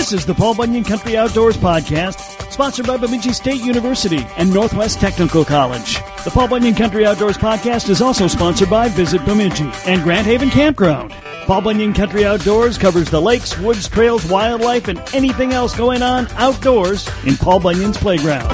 This is the Paul Bunyan Country Outdoors Podcast, sponsored by Bemidji State University and Northwest Technical College. The Paul Bunyan Country Outdoors Podcast is also sponsored by Visit Bemidji and Grand Haven Campground. Paul Bunyan Country Outdoors covers the lakes, woods, trails, wildlife, and anything else going on outdoors in Paul Bunyan's playground.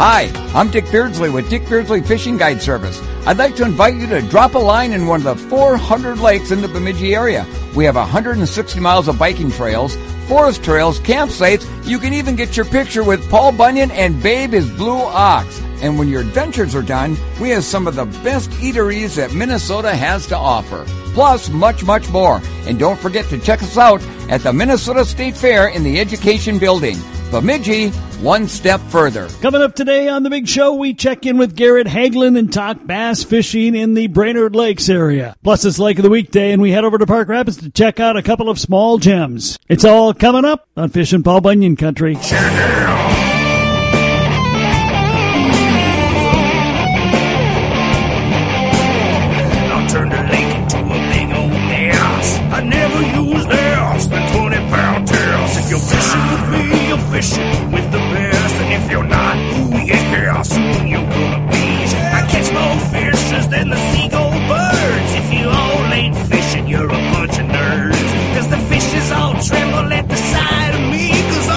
Hi, I'm Dick Beardsley with Dick Beardsley Fishing Guide Service. I'd like to invite you to drop a line in one of the 400 lakes in the Bemidji area. We have 160 miles of biking trails, forest trails, campsites. You can even get your picture with Paul Bunyan and Babe's Blue Ox. And when your adventures are done, we have some of the best eateries that Minnesota has to offer. Plus, much, much more. And don't forget to check us out at the Minnesota State Fair in the Education Building. Bemidji, one step further. Coming up today on The Big Show, we check in with Garrett Haglin and talk bass fishing in the Brainerd Lakes area. Plus, it's Lake of the Week Day, and we head over to Park Rapids to check out a couple of small gems. It's all coming up on Fishing Paul Bunyan Country. Now turn the lake into a big old mess. I never use less than 20-pound tails. If you're fishing with me, fishing with the best, and if you're not, ooh yeah, soon you're gonna be. I catch more fishes than the seagull birds. If you all ain't fishing, you're a bunch of nerds. Cause the fishes all tremble at the sight of me, cause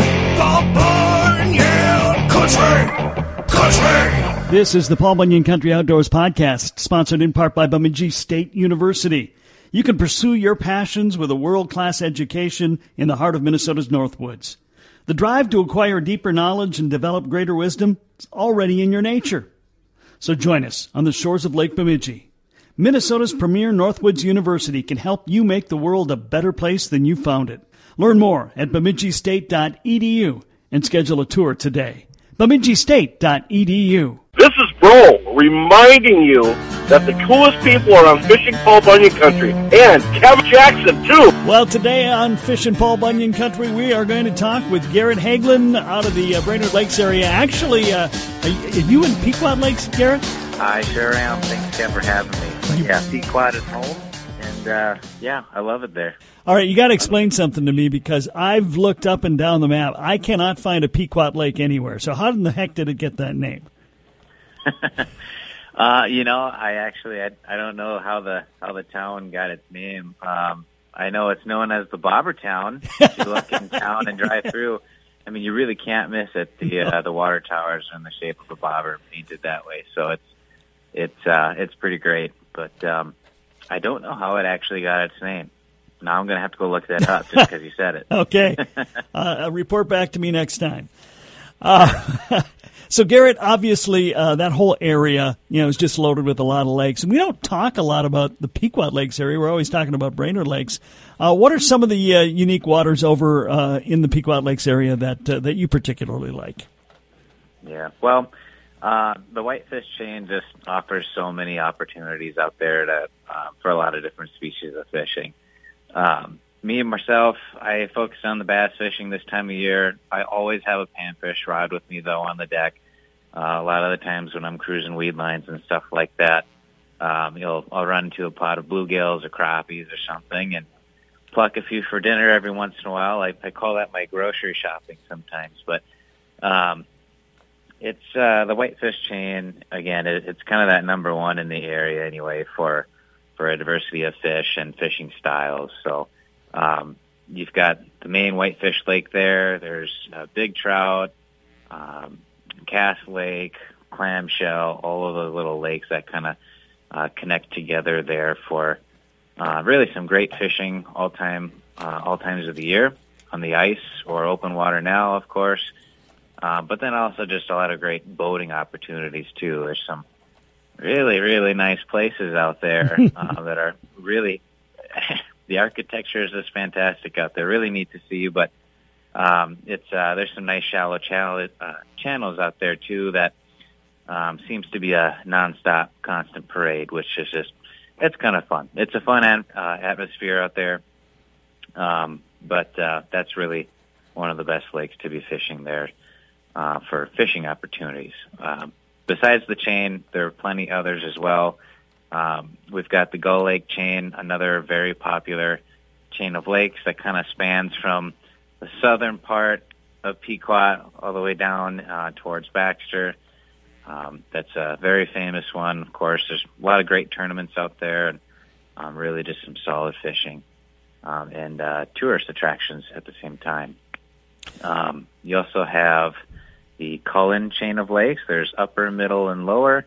I'm fishing Paul Bunyan Country, country. This is the Paul Bunyan Country Outdoors Podcast, sponsored in part by Bemidji State University. You can pursue your passions with a world-class education in the heart of Minnesota's Northwoods. The drive to acquire deeper knowledge and develop greater wisdom is already in your nature. So join us on the shores of Lake Bemidji. Minnesota's premier Northwoods University can help you make the world a better place than you found it. Learn more at bemidjistate.edu and schedule a tour today. bemidjistate.edu. This is Bro, reminding you that the coolest people are on Fishing Paul Bunyan Country, and Kevin Jackson, too. Well, today on Fishing Paul Bunyan Country, we are going to talk with Garrett Haglin out of the Brainerd Lakes area. Actually, are you in Pequot Lakes, Garrett? I sure am. Thanks, Kevin, for having me. Yeah, Pequot is home, and yeah, I love it there. All right, you got to explain something to me, because I've looked up and down the map. I cannot find a Pequot Lake anywhere. So how in the heck did it get that name? I don't know how the town got its name. I know it's known as the Bobber Town. If you look in town and drive through, I mean, you really can't miss it. The water towers are in the shape of a bobber, painted that way. So it's pretty great. But I don't know how it actually got its name. Now I'm going to have to go look that up just because you said it. Okay, report back to me next time. So, Garrett, obviously, that whole area, is just loaded with a lot of lakes. And we don't talk a lot about the Pequot Lakes area. We're always talking about Brainerd Lakes. What are some of the unique waters over in the Pequot Lakes area that you particularly like? Yeah, well, the Whitefish Chain just offers so many opportunities out there for a lot of different species of fishing. Me and myself, I focus on the bass fishing this time of year. I always have a panfish rod with me, though, on the deck. A lot of the times when I'm cruising weed lines and stuff like that, I'll run into a pot of bluegills or crappies or something and pluck a few for dinner every once in a while. I call that my grocery shopping sometimes. But it's the Whitefish Chain, again, it's kind of that number one in the area anyway for a diversity of fish and fishing styles. So you've got the main Whitefish Lake there. There's big trout, Cass Lake, clamshell, all of the little lakes that kind of connect together there for really some great fishing all times of the year on the ice or open water now, of course. But then also just a lot of great boating opportunities, too. There's some really, really nice places out there that are really... The architecture is just fantastic out there. Really neat to see, but there's some nice shallow channels out there too that seems to be a nonstop, constant parade, which is it's kind of fun. It's a fun atmosphere out there, but that's really one of the best lakes to be fishing there for fishing opportunities. Besides the chain, there are plenty others as well. We've got the Gull Lake Chain, another very popular chain of lakes that kind of spans from the southern part of Pequot all the way down towards Baxter. That's a very famous one. Of course, there's a lot of great tournaments out there, and really just some solid fishing and tourist attractions at the same time. You also have the Cullen Chain of lakes. There's upper, middle, and lower.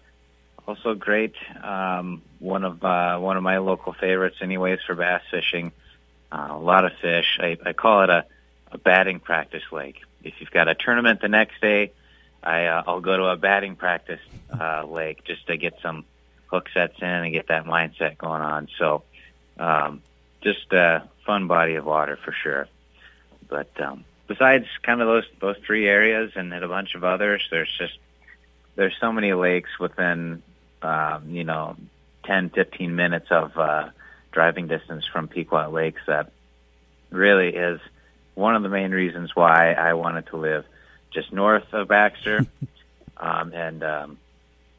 Also great. One of my local favorites, anyways, for bass fishing. A lot of fish. I call it a batting practice lake. If you've got a tournament the next day, I'll go to a batting practice lake just to get some hook sets in and get that mindset going on. So just a fun body of water for sure. But besides kind of those three areas and a bunch of others, there's so many lakes within 10, 15 minutes of driving distance from Pequot Lakes that really is one of the main reasons why I wanted to live just north of Baxter.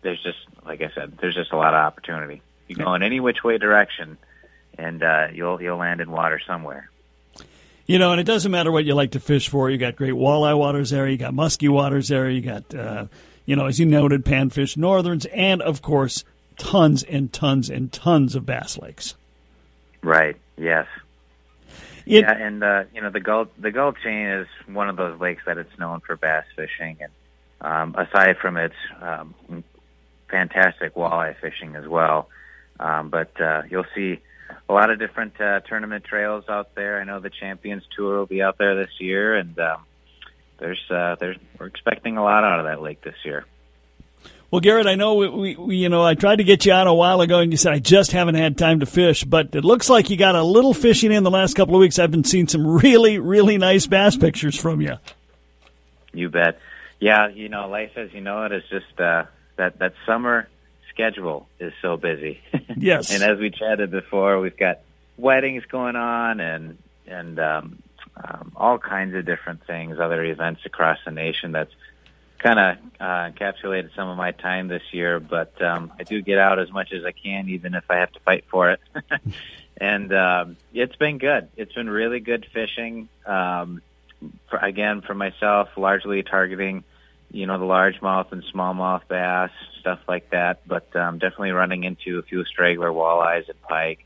There's just, like I said, there's just a lot of opportunity. You can go in any which way direction, and you'll land in water somewhere. You know, and it doesn't matter what you like to fish for. You got great walleye waters there. You got musky waters there. You got, as you noted, panfish, northerns, and, of course, tons and tons and tons of bass lakes. Right, yes. The Gull Chain is one of those lakes that it's known for bass fishing, and aside from its fantastic walleye fishing as well. But you'll see a lot of different tournament trails out there. I know the Champions Tour will be out there this year, and we're expecting a lot out of that lake this year. Well, Garrett, I know I tried to get you on a while ago, and you said I just haven't had time to fish. But it looks like you got a little fishing in the last couple of weeks. I've been seeing some really, really nice bass pictures from you. You bet. Yeah, life as you know it is just that summer schedule is so busy. Yes. And as we chatted before, we've got weddings going on and all kinds of different things, other events across the nation that's kind of encapsulated some of my time this year, but I do get out as much as I can, even if I have to fight for it. And it's been good. It's been really good fishing. For myself, largely targeting, the largemouth and smallmouth bass, stuff like that, but definitely running into a few straggler walleyes and pike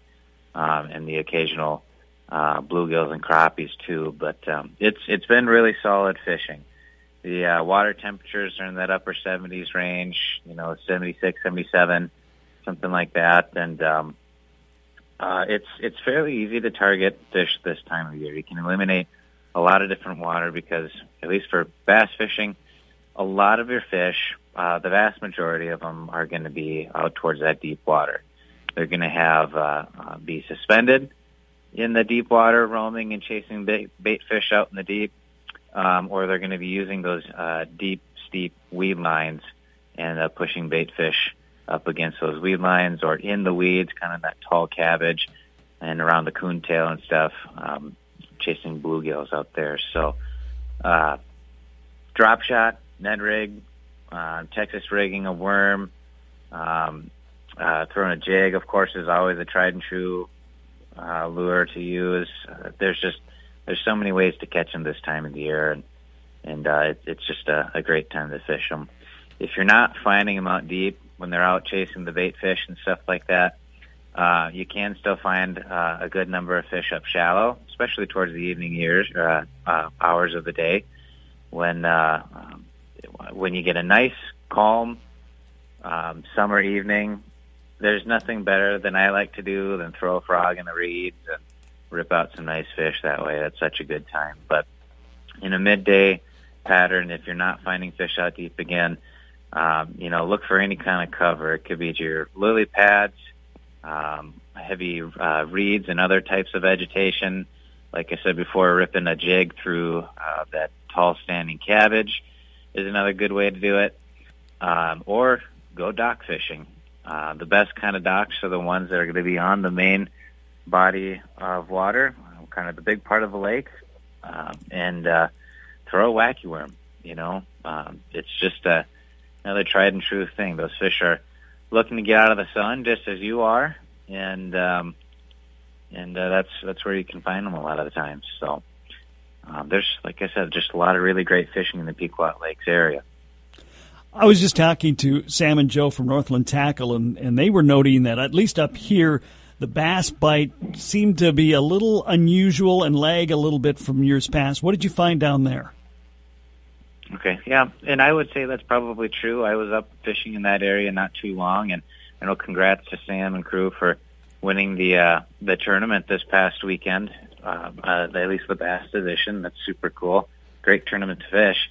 and the occasional bluegills and crappies too. But it's been really solid fishing. The water temperatures are in that upper 70s range, 76, 77, something like that. And it's fairly easy to target fish this time of year. You can eliminate a lot of different water because, at least for bass fishing, a lot of your fish, the vast majority of them, are going to be out towards that deep water. They're going to have be suspended in the deep water, roaming and chasing bait fish out in the deep. Or they're going to be using those deep, steep weed lines and pushing bait fish up against those weed lines or in the weeds, kind of that tall cabbage and around the coontail and stuff, chasing bluegills out there. So drop shot, Ned rig, Texas rigging a worm, throwing a jig, of course, is always a tried and true lure to use. There's so many ways to catch them this time of the year, and it's just a great time to fish them. If you're not finding them out deep when they're out chasing the bait fish and stuff like that, you can still find a good number of fish up shallow, especially towards the evening hours of the day, when you get a nice, calm summer evening. There's nothing better than I like to do than throw a frog in the reeds and rip out some nice fish that way. That's such a good time. But in a midday pattern, if you're not finding fish out deep again, look for any kind of cover. It could be to your lily pads, heavy reeds and other types of vegetation. Like I said before, ripping a jig through that tall standing cabbage is another good way to do it. Or go dock fishing. The best kind of docks are the ones that are going to be on the main body of water, kind of the big part of the lake, and throw a wacky worm. It's just another tried and true thing. Those fish are looking to get out of the sun just as you are, and and that's where you can find them a lot of the times. So there's, like I said, just a lot of really great fishing in the Pequot Lakes area. I was just talking to Sam and Joe from Northland Tackle, and they were noting that at least up here, the bass bite seemed to be a little unusual and lag a little bit from years past. What did you find down there? Okay, yeah, and I would say that's probably true. I was up fishing in that area not too long, and I know congrats to Sam and crew for winning the tournament this past weekend, at least the bass division. That's super cool. Great tournament to fish.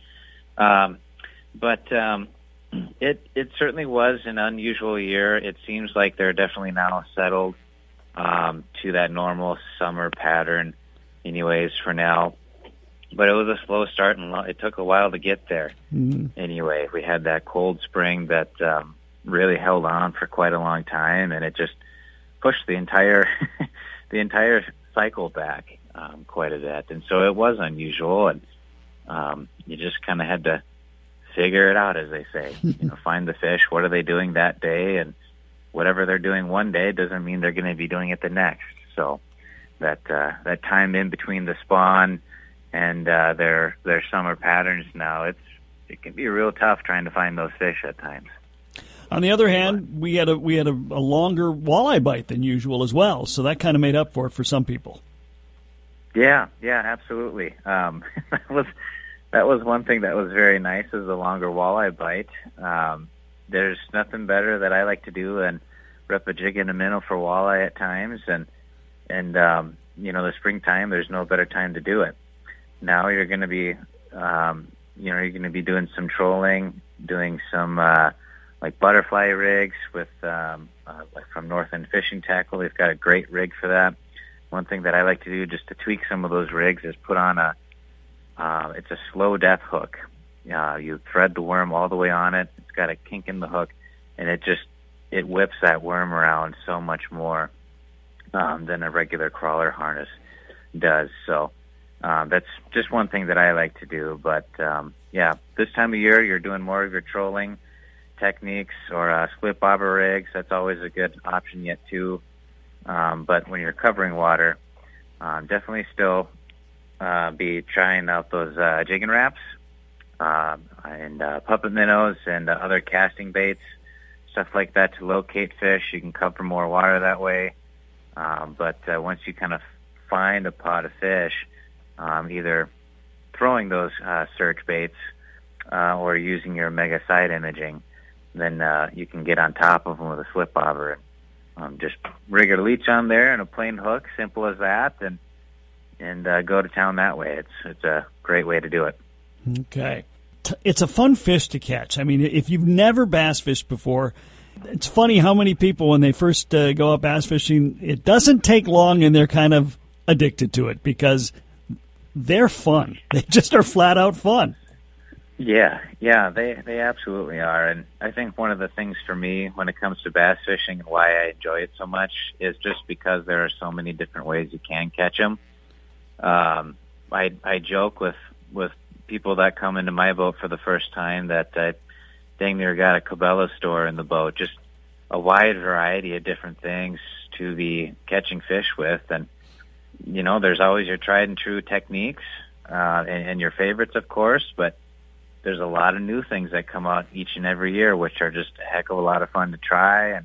It certainly was an unusual year. It seems like they're definitely now settled to that normal summer pattern anyways for now. But it was a slow start, and it took a while to get there. Mm-hmm. Anyway, we had that cold spring that really held on for quite a long time, and it just pushed the entire the entire cycle back quite a bit. And so it was unusual, and you just kind of had to figure it out, as they say. You know, find the fish. What are they doing that day? And whatever they're doing one day doesn't mean they're going to be doing it the next. So that time in between the spawn and their summer patterns now, it can be real tough trying to find those fish at times. On the other hand, we had a longer walleye bite than usual as well, so that kind of made up for it for some people. Yeah, absolutely. That was one thing that was very nice, is the longer walleye bite. There's nothing better that I like to do than rip a jig and a minnow for walleye at times, and you know, the springtime, there's no better time to do it. Now you're going to be, doing some trolling, doing some like butterfly rigs with like from North End Fishing Tackle. They've got a great rig for that. One thing that I like to do just to tweak some of those rigs is put on it's a slow death hook. You thread the worm all the way on it. It's got a kink in the hook, and it whips that worm around so much more than a regular crawler harness does. So. That's just one thing that I like to do. But, this time of year, you're doing more of your trolling techniques or split bobber rigs. That's always a good option yet, too. But when you're covering water, definitely still be trying out those jigging wraps and puppet minnows and other casting baits, stuff like that to locate fish. You can cover more water that way. But once you kind of find a pot of fish, either throwing those search baits or using your mega side imaging, then you can get on top of them with a slip bobber. Just rig a leech on there and a plain hook, simple as that, and go to town that way. It's a great way to do it. Okay. It's a fun fish to catch. I mean, if you've never bass fished before, it's funny how many people, when they first go out bass fishing, it doesn't take long and they're kind of addicted to it because they're fun. They just are flat out fun. Yeah, they absolutely are. And I think one of the things for me when it comes to bass fishing and why I enjoy it so much is just because there are so many different ways you can catch them. I joke with people that come into my boat for the first time that I dang near got a Cabela store in the boat, just a wide variety of different things to be catching fish with. And you know, there's always your tried and true techniques and your favorites, of course, but there's a lot of new things that come out each and every year, which are just a heck of a lot of fun to try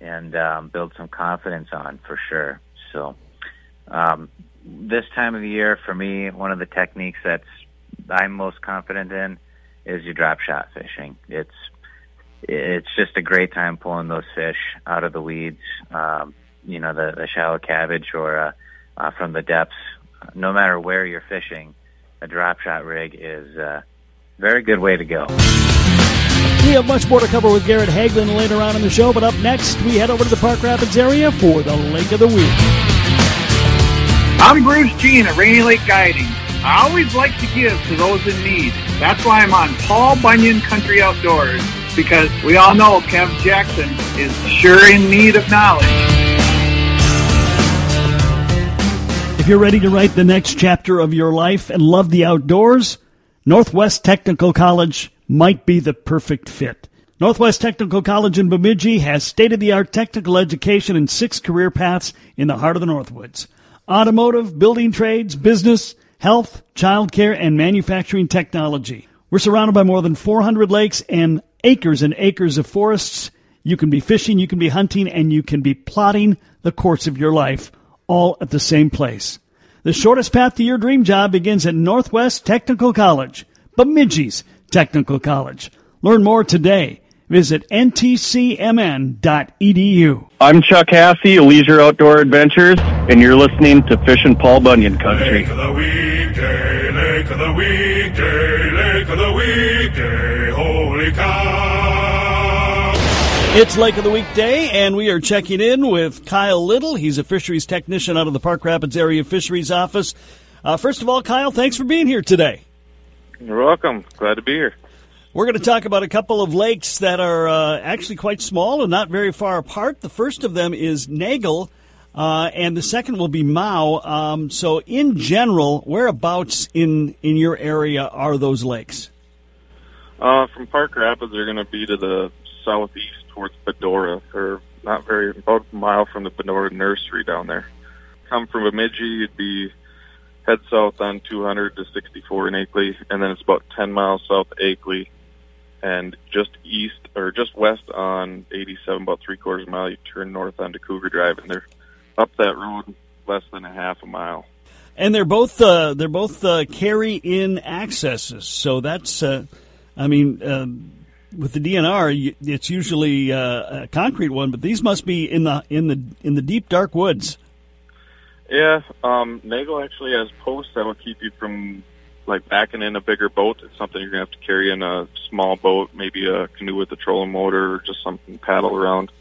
and build some confidence on for sure. So this time of the year, for me, one of the techniques that I'm most confident in is your drop shot fishing. It's just a great time pulling those fish out of the weeds, the shallow cabbage or from the depths. No matter where you're fishing, a drop shot rig is a very good way to go. We have much more to cover with Garrett Haglin later on in the show, but up next we head over to the Park Rapids area for the Lake of the Week. I'm Bruce Jean at Rainy Lake Guiding. I always like to give to those in need. That's why I'm on Paul Bunyan Country Outdoors, because we all know Kev Jackson is sure in need of knowledge. If you're ready to write the next chapter of your life and love the outdoors, Northwest Technical College might be the perfect fit. Northwest Technical College in Bemidji has state-of-the-art technical education and 6 career paths in the heart of the Northwoods. Automotive, building trades, business, health, childcare, and manufacturing technology. We're surrounded by more than 400 lakes and acres of forests. You can be fishing, you can be hunting, and you can be plotting the course of your life all at the same place. The shortest path to your dream job begins at Northwest Technical College, Bemidji's Technical College. Learn more today. Visit ntcmn.edu. I'm Chuck Hasse, Leisure Outdoor Adventures, and you're listening to Fishing Paul Bunyan Country. Lake of the weekday, lake of the weekday, lake of the weekday, holy cow. It's Lake of the Weekday, and we are checking in with Kyle Little. He's a fisheries technician out of the Park Rapids Area Fisheries Office. First of all, Kyle, thanks for being here today. You're welcome. Glad to be here. We're going to talk about a couple of lakes that are actually quite small and not very far apart. The first of them is Nagel, and the second will be Mau. So in general, whereabouts in your area are those lakes? From Park Rapids, they're going to be to the southeast towards Padora. They're not very, about a mile from the Padora nursery down there. Come from Bemidji, you'd be head south on 200 to 64 in Akeley, and then it's about 10 miles south of Akeley. And just west on 87, about three-quarters of a mile, you turn north onto Cougar Drive, and they're up that road less than a half a mile. And they're both carry-in accesses, so that's with the DNR, it's usually a concrete one, but these must be in the deep dark woods. Yeah, Nagel actually has posts that will keep you from, like, backing in a bigger boat. It's something you're going to have to carry in a small boat, maybe a canoe with a trolling motor or just something paddle around.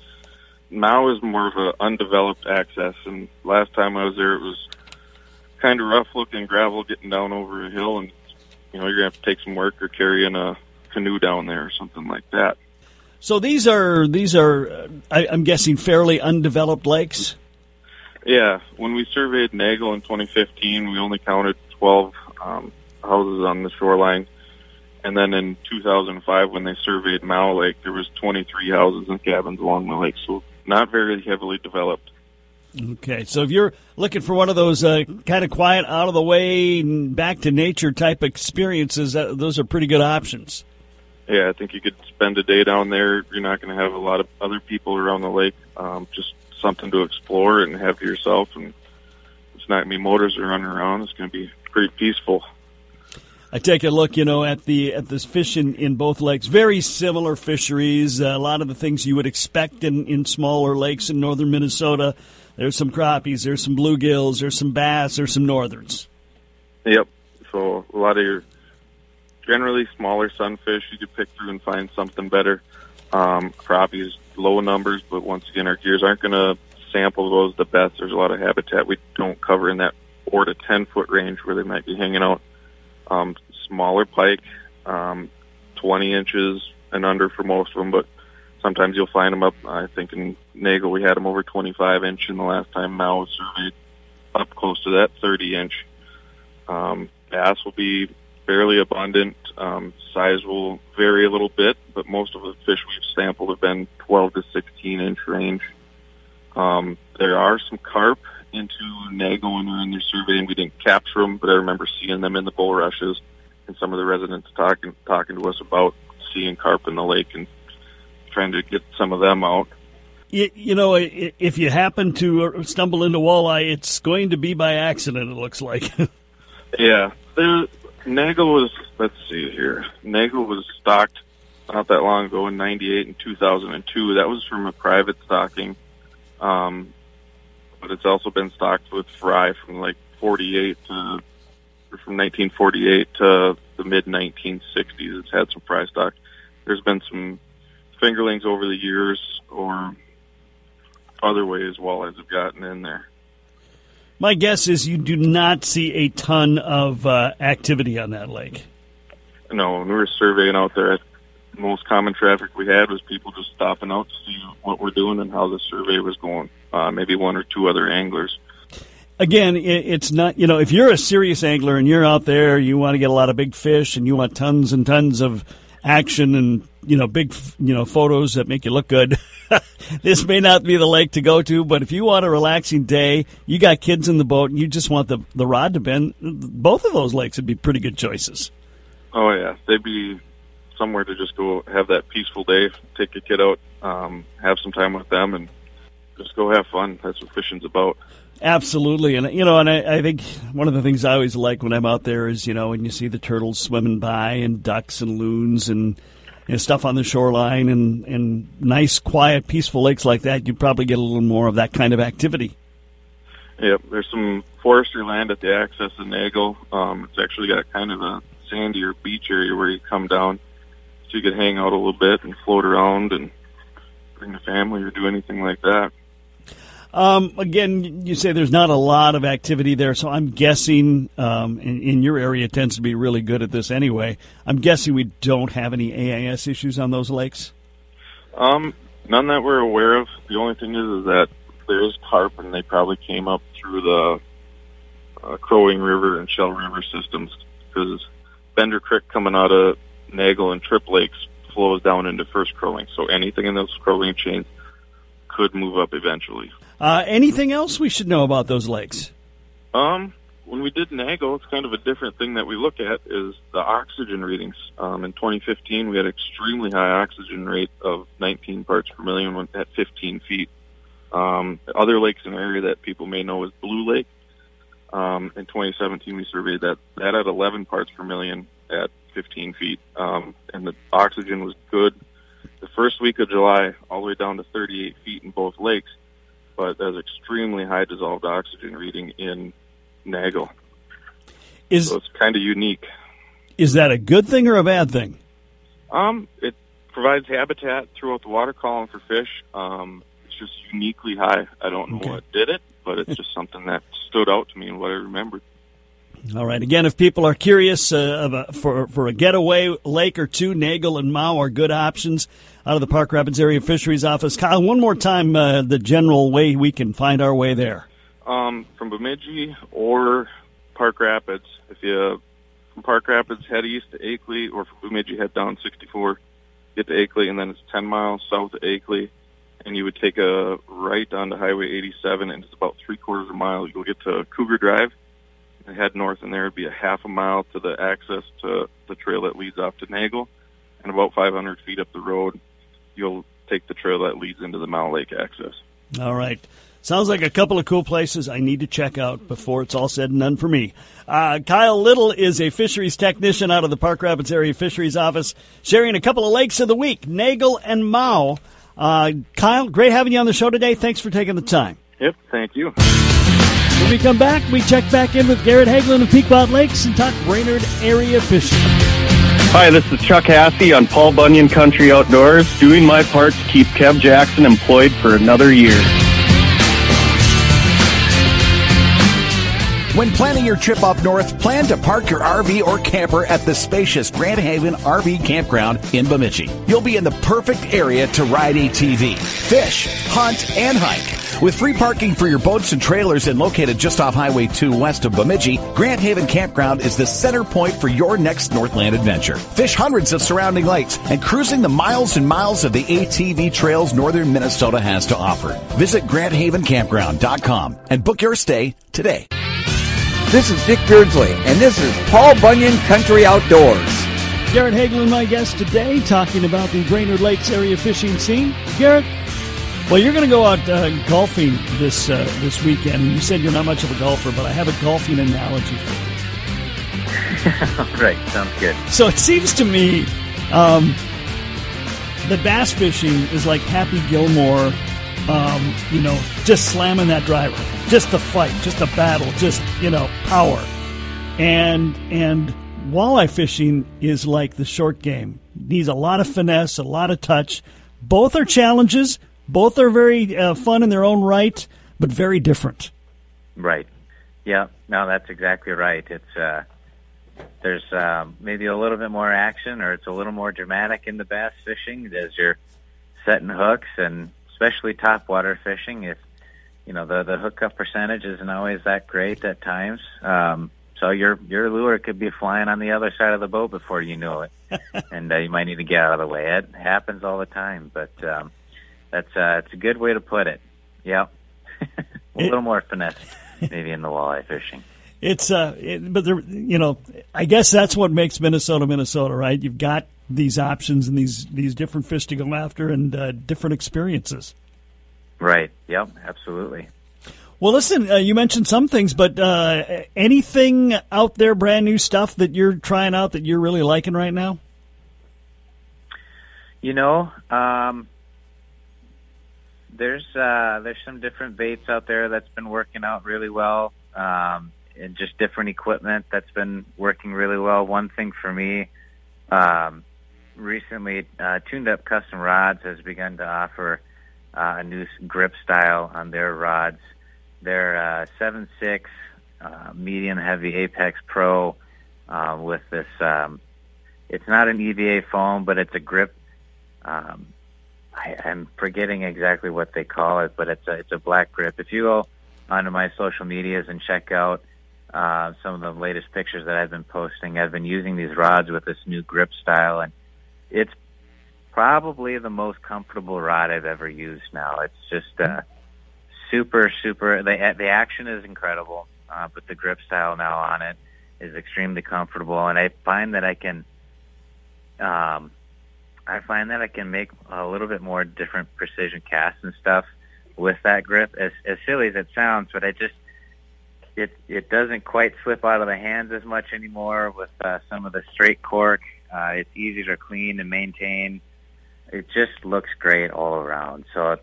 Now is more of an undeveloped access, and last time I was there, it was kind of rough-looking gravel getting down over a hill, and, you know, you're going to have to take some work or carry in a canoe down there or something like that. So these are I'm guessing, fairly undeveloped lakes? Yeah. When we surveyed Nagel in 2015, we only counted 12 houses on the shoreline, and then in 2005 when they surveyed Mau Lake, there was 23 houses and cabins along the lake, so not very heavily developed. Okay, so if you're looking for one of those kind of quiet, out of the way, back to nature type experiences, those are pretty good options. Yeah, I think you could spend a day down there. You're not going to have a lot of other people around the lake. Just something to explore and have yourself, and it's not going to be motors running around. It's going to be pretty peaceful. I take a look, you know, at this fish in both lakes. Very similar fisheries. A lot of the things you would expect in smaller lakes in northern Minnesota. There's some crappies, there's some bluegills, there's some bass, there's some northerns. Yep. So a lot of your generally smaller sunfish you could pick through and find something better. Crappies, low numbers, but once again, our gears aren't going to sample those the best. There's a lot of habitat we don't cover in that 4 to 10 foot range where they might be hanging out. Smaller pike, 20 inches and under for most of them, but sometimes you'll find them up. I think in Nagel we had them over 25 inch, and the last time Mau was surveyed up close to that 30 inch. Bass will be fairly abundant. Size will vary a little bit, but most of the fish we've sampled have been 12 to 16 inch range. There are some carp into Nagel when we were in their survey, and we didn't capture them, but I remember seeing them in the bulrushes, and some of the residents talking to us about seeing carp in the lake and trying to get some of them out. You know, if you happen to stumble into walleye, it's going to be by accident, it looks like. Yeah. Nagel was stocked not that long ago in 98 and 2002. That was from a private stocking. But it's also been stocked with fry from like 1948 to the mid-1960s. It's had some fry stock. There's been some fingerlings over the years, or other ways walleyes have gotten in there. My guess is you do not see a ton of activity on that lake. No, when we were surveying out there, the most common traffic we had was people just stopping out to see what we're doing and how the survey was going. Maybe one or two other anglers. Again, it's not, you know, if you're a serious angler and you're out there, you want to get a lot of big fish and you want tons and tons of action and, you know, big, you know, photos that make you look good. This may not be the lake to go to, but if you want a relaxing day, you got kids in the boat, and you just want the rod to bend, both of those lakes would be pretty good choices. Oh, yeah. They'd be somewhere to just go have that peaceful day, take your kid out, have some time with them, and just go have fun. That's what fishing's about. Absolutely. And, you know, and I think one of the things I always like when I'm out there is, you know, when you see the turtles swimming by and ducks and loons and you know, stuff on the shoreline and nice, quiet, peaceful lakes like that, you'd probably get a little more of that kind of activity. Yep. There's some forestry land at the access of Nagel. It's actually got kind of a sandier beach area where you come down so you could hang out a little bit and float around and bring the family or do anything like that. Again, you say there's not a lot of activity there, so I'm guessing in your area it tends to be really good at this anyway. I'm guessing we don't have any AIS issues on those lakes? None that we're aware of. The only thing is that there is carp, and they probably came up through the Crow Wing River and Shell River systems, because Bender Creek coming out of Nagel and Tripp Lakes flows down into First Crow Wing, so anything in those Crow Wing chains could move up eventually. Anything else we should know about those lakes? When we did Nagel, it's kind of a different thing that we look at is the oxygen readings. In 2015, we had an extremely high oxygen rate of 19 parts per million at 15 feet. Other lakes in the area that people may know is Blue Lake. In 2017, we surveyed that at 11 parts per million at 15 feet. And the oxygen was good the first week of July all the way down to 38 feet in both lakes. But there's extremely high dissolved oxygen reading in Nagel. So it's kind of unique. Is that a good thing or a bad thing? It provides habitat throughout the water column for fish. It's just uniquely high. I don't know what did it, but it's just something that stood out to me and what I remembered. All right. Again, if people are curious for a getaway lake or two, Nagel and Mau are good options out of the Park Rapids Area Fisheries Office. Kyle, one more time, the general way we can find our way there. From Bemidji or Park Rapids. If you from Park Rapids head east to Akeley, or from Bemidji head down 64, get to Akeley, and then it's 10 miles south of Akeley, and you would take a right onto Highway 87, and it's about three-quarters of a mile. You'll get to Cougar Drive. Head north, and there would be a half a mile to the access to the trail that leads off to Nagel, and about 500 feet up the road, you'll take the trail that leads into the Mau Lake access. All right. Sounds like a couple of cool places I need to check out before it's all said and done for me. Kyle Little is a fisheries technician out of the Park Rapids Area Fisheries Office, sharing a couple of lakes of the week, Nagel and Mau. Kyle, great having you on the show today. Thanks for taking the time. Yep, thank you. When we come back, we check back in with Garrett Haglin of Pequot Lakes and talk Brainerd area fishing. Hi, this is Chuck Hasse on Paul Bunyan Country Outdoors, doing my part to keep Kev Jackson employed for another year. When planning your trip up north, plan to park your RV or camper at the spacious Grand Haven RV Campground in Bemidji. You'll be in the perfect area to ride ATV, fish, hunt, and hike. With free parking for your boats and trailers and located just off Highway 2 west of Bemidji, Grand Haven Campground is the center point for your next Northland adventure. Fish hundreds of surrounding lakes and cruising the miles and miles of the ATV trails northern Minnesota has to offer. Visit GrandHavenCampground.com and book your stay today. This is Dick Beardsley, and this is Paul Bunyan Country Outdoors. Garrett Haglin, my guest today, talking about the Brainerd Lakes area fishing scene. Garrett, well, you're going to go out golfing this weekend. You said you're not much of a golfer, but I have a golfing analogy for you. Right, sounds good. So it seems to me that bass fishing is like Happy Gilmore, you know, just slamming that driver. Just a fight, just a battle, just, you know, power. And walleye fishing is like the short game. Needs a lot of finesse, a lot of touch. Both are challenges. Both are very fun in their own right, but very different. Right. Yeah, no, that's exactly right. It's there's maybe a little bit more action, or it's a little more dramatic in the bass fishing as you're setting hooks, and especially topwater fishing. If you know, the hookup percentage isn't always that great at times. So your lure could be flying on the other side of the boat before you know it, and you might need to get out of the way. It happens all the time, but that's a good way to put it. Yeah, a little more finesse maybe in the walleye fishing. It's but there, I guess that's what makes Minnesota, right? You've got these options and these different fish to go after and different experiences. Right. Yep. Absolutely. Well, listen, you mentioned some things, but anything out there, brand new stuff that you're trying out that you're really liking right now? There's some different baits out there that's been working out really well, and just different equipment that's been working really well. One thing for me, recently, Tuned Up Custom Rods has begun to offer a new grip style on their rods. They're 7.6 medium heavy Apex Pro with this. It's not an EVA foam, but it's a grip. I'm forgetting exactly what they call it, but it's a black grip. If you go onto my social medias and check out some of the latest pictures that I've been posting, I've been using these rods with this new grip style, and it's probably the most comfortable rod I've ever used now. It's just super. The action is incredible, but the grip style now on it is extremely comfortable, and I find that I can make a little bit more different precision casts and stuff with that grip. As silly as it sounds, but it doesn't quite slip out of the hands as much anymore with some of the straight cork. It's easier to clean and maintain. It just looks great all around. So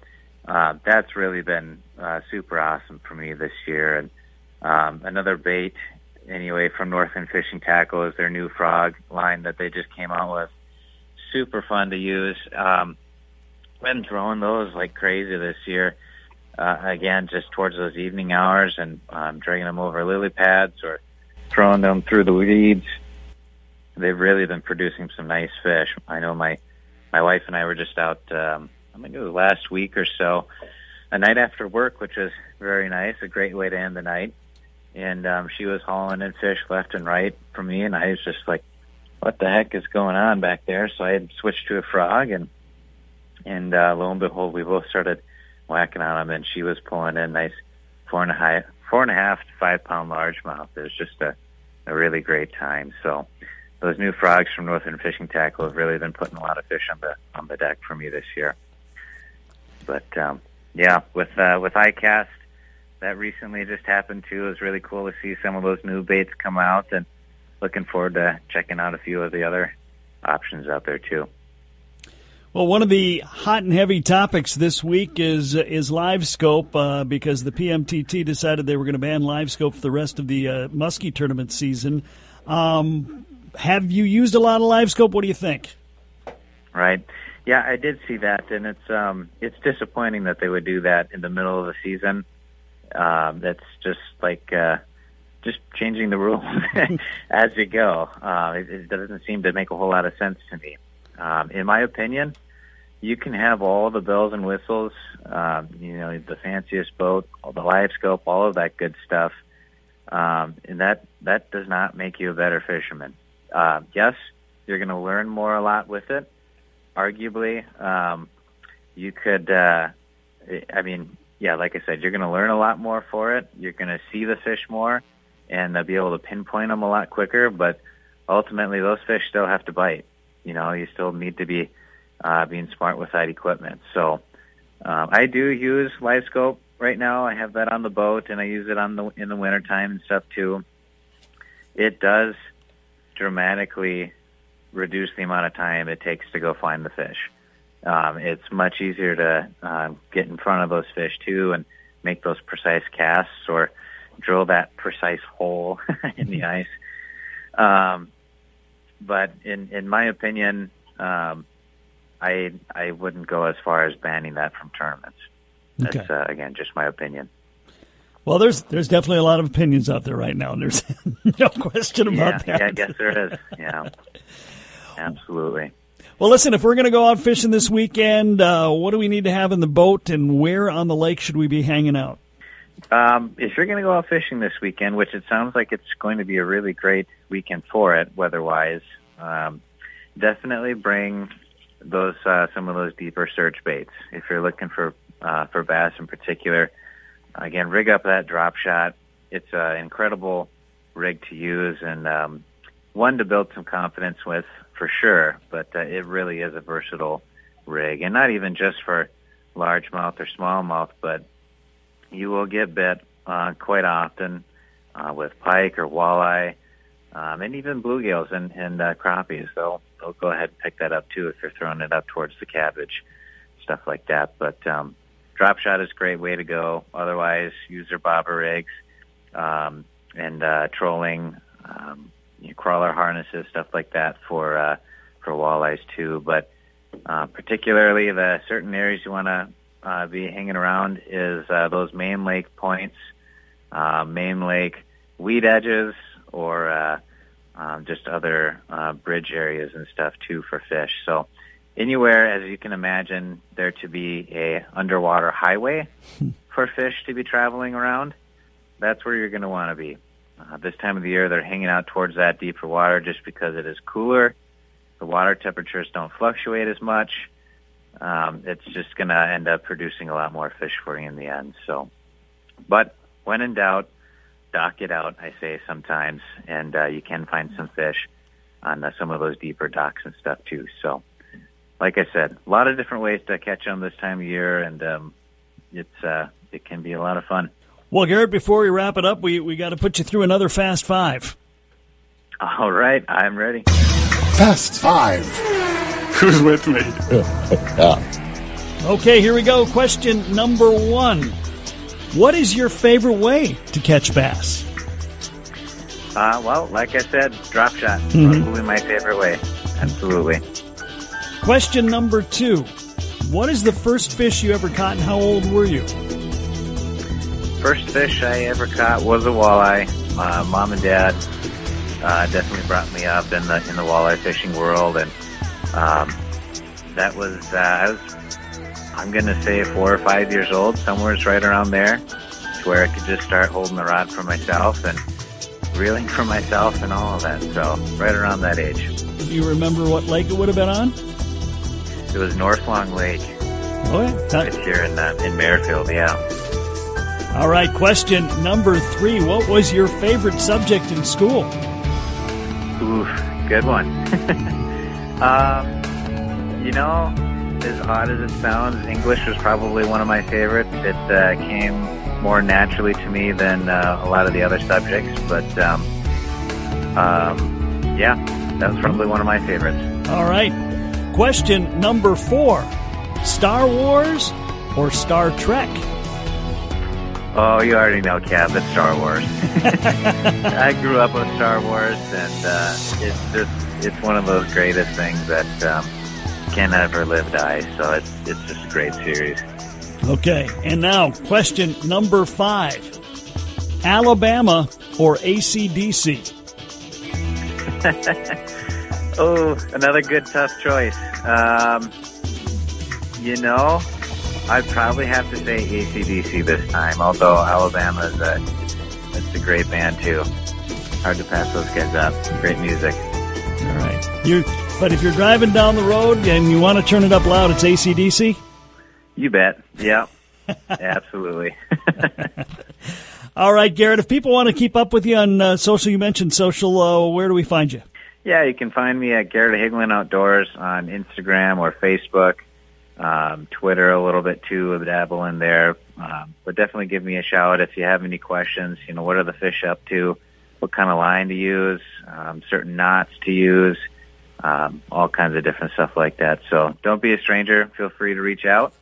that's really been super awesome for me this year. And another bait, anyway, from North End Fishing Tackle is their new frog line that they just came out with. Super fun to use. Been throwing those like crazy this year. Again, just towards those evening hours, and dragging them over lily pads or throwing them through the weeds. They've really been producing some nice fish. I know my wife and I were just out, I think it was last week or so, a night after work, which was very nice, a great way to end the night. And she was hauling in fish left and right for me, and I was just like, what the heck is going on back there? So I had switched to a frog, and lo and behold, we both started whacking on them, and she was pulling in nice 4.5 to 5 pound largemouth. It was just a really great time. So those new frogs from North End Fishing Tackle have really been putting a lot of fish on the deck for me this year. But with iCast, that recently just happened too. It was really cool to see some of those new baits come out, and looking forward to checking out a few of the other options out there too. Well, one of the hot and heavy topics this week is LiveScope, because the PMTT decided they were going to ban LiveScope for the rest of the muskie tournament season. Have you used a lot of LiveScope? What do you think? Right. Yeah, I did see that, and it's disappointing that they would do that in the middle of the season. That's just like just changing the rules as you go. It doesn't seem to make a whole lot of sense to me. In my opinion, you can have all the bells and whistles, the fanciest boat, the live scope, all of that good stuff, and that does not make you a better fisherman. Yes, you're going to learn more a lot with it. Arguably, you could, like I said, you're going to learn a lot more for it. You're going to see the fish more and be able to pinpoint them a lot quicker, but ultimately those fish still have to bite. You still need to be being smart with that equipment. So I do use LiveScope right now. I have that on the boat, and I use it in the wintertime and stuff too. It does dramatically reduce the amount of time it takes to go find the fish. It's much easier to get in front of those fish too and make those precise casts or drill that precise hole in the ice. But in my opinion, I wouldn't go as far as banning that from tournaments. That's, okay. Again, just my opinion. Well, there's definitely a lot of opinions out there right now, and there's no question about that. Yeah, I guess there is. Yeah, absolutely. Well, listen, if we're going to go out fishing this weekend, what do we need to have in the boat, and where on the lake should we be hanging out? If you're going to go out fishing this weekend, which it sounds like it's going to be a really great weekend for it, weather-wise, definitely bring those some of those deeper surge baits. If you're looking for bass in particular, again, rig up that drop shot. It's an incredible rig to use and one to build some confidence with for sure, but it really is a versatile rig, and not even just for largemouth or smallmouth, but you will get bit quite often with pike or walleye and even bluegills and crappies. So they'll go ahead and pick that up too if you're throwing it up towards the cabbage, stuff like that. But drop shot is a great way to go. Otherwise, use your bobber rigs and trolling, crawler harnesses, stuff like that for walleyes too. But particularly the certain areas you want to be hanging around is those main lake points, main lake weed edges, or just other bridge areas and stuff too for fish. So anywhere, as you can imagine, there to be a underwater highway for fish to be traveling around, that's where you're going to want to be. This time of the year, they're hanging out towards that deeper water just because it is cooler. The water temperatures don't fluctuate as much. It's just going to end up producing a lot more fish for you in the end. So, but when in doubt, dock it out, I say sometimes, and you can find some fish on some of those deeper docks and stuff too. So, like I said, a lot of different ways to catch them this time of year, and it can be a lot of fun. Well, Garrett, before we wrap it up, we got to put you through another Fast Five. All right, I'm ready. Fast Five. Who's with me? Okay, here we go. Question number one. What is your favorite way to catch bass? Well, like I said, drop shot. Mm-hmm. Probably my favorite way. Absolutely. Question number two. What is the first fish you ever caught and how old were you? First fish I ever caught was a walleye. Mom and Dad definitely brought me up in the walleye fishing world, and that was, I'm going to say 4 or 5 years old, somewhere right around there, to where I could just start holding the rod for myself and reeling for myself and all of that. So right around that age. Do you remember what lake it would have been on? It was Northland Lake. Oh, yeah. It's here in Merrifield, yeah. All right, question number three. What was your favorite subject in school? Oof, good one. As odd as it sounds, English was probably one of my favorites. It came more naturally to me than a lot of the other subjects, but yeah, that was probably one of my favorites. All right. Question number four. Star Wars or Star Trek? Oh, you already know, Cap, it's Star Wars. I grew up with Star Wars, and it's just... it's one of those greatest things that can ever live, die. So it's just a great series. Okay, and now question number five. Alabama or AC/DC? Oh, another good, tough choice. I'd probably have to say AC/DC this time, although Alabama is a great band, too. Hard to pass those guys up. Great music. All right. But if you're driving down the road and you want to turn it up loud, it's AC/DC? You bet. Yeah. Absolutely. All right, Garrett, if people want to keep up with you on social, you mentioned social, where do we find you? Yeah, you can find me at Garrett Haglin Outdoors on Instagram or Facebook, Twitter a little bit too, a dabble in there. But definitely give me a shout if you have any questions. What are the fish up to? What kind of line to use, certain knots to use, all kinds of different stuff like that. So don't be a stranger. Feel free to reach out.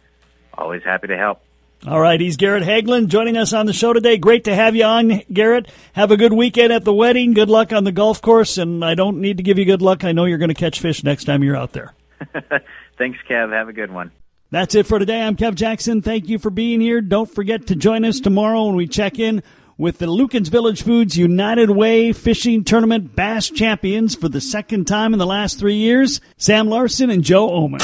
Always happy to help. All right. He's Garrett Haglin joining us on the show today. Great to have you on, Garrett. Have a good weekend at the wedding. Good luck on the golf course. And I don't need to give you good luck. I know you're going to catch fish next time you're out there. Thanks, Kev. Have a good one. That's it for today. I'm Kev Jackson. Thank you for being here. Don't forget to join us tomorrow when we check in with the Lukens Village Foods United Way Fishing Tournament Bass Champions for the second time in the last 3 years, Sam Larson and Joe Oman.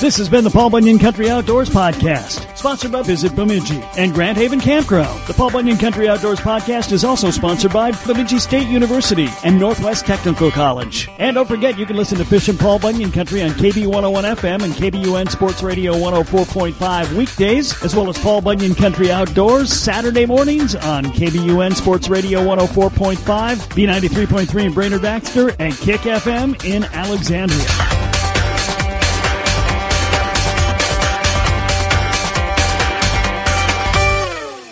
This has been the Paul Bunyan Country Outdoors Podcast. Sponsored by Visit Bemidji and Grand Haven Campground. The Paul Bunyan Country Outdoors podcast is also sponsored by Bemidji State University and Northwest Technical College. And don't forget, you can listen to Fish and Paul Bunyan Country on KB101 FM and KBUN Sports Radio 104.5 weekdays, as well as Paul Bunyan Country Outdoors Saturday mornings on KBUN Sports Radio 104.5, B93.3 in Brainerd Baxter, and Kick FM in Alexandria.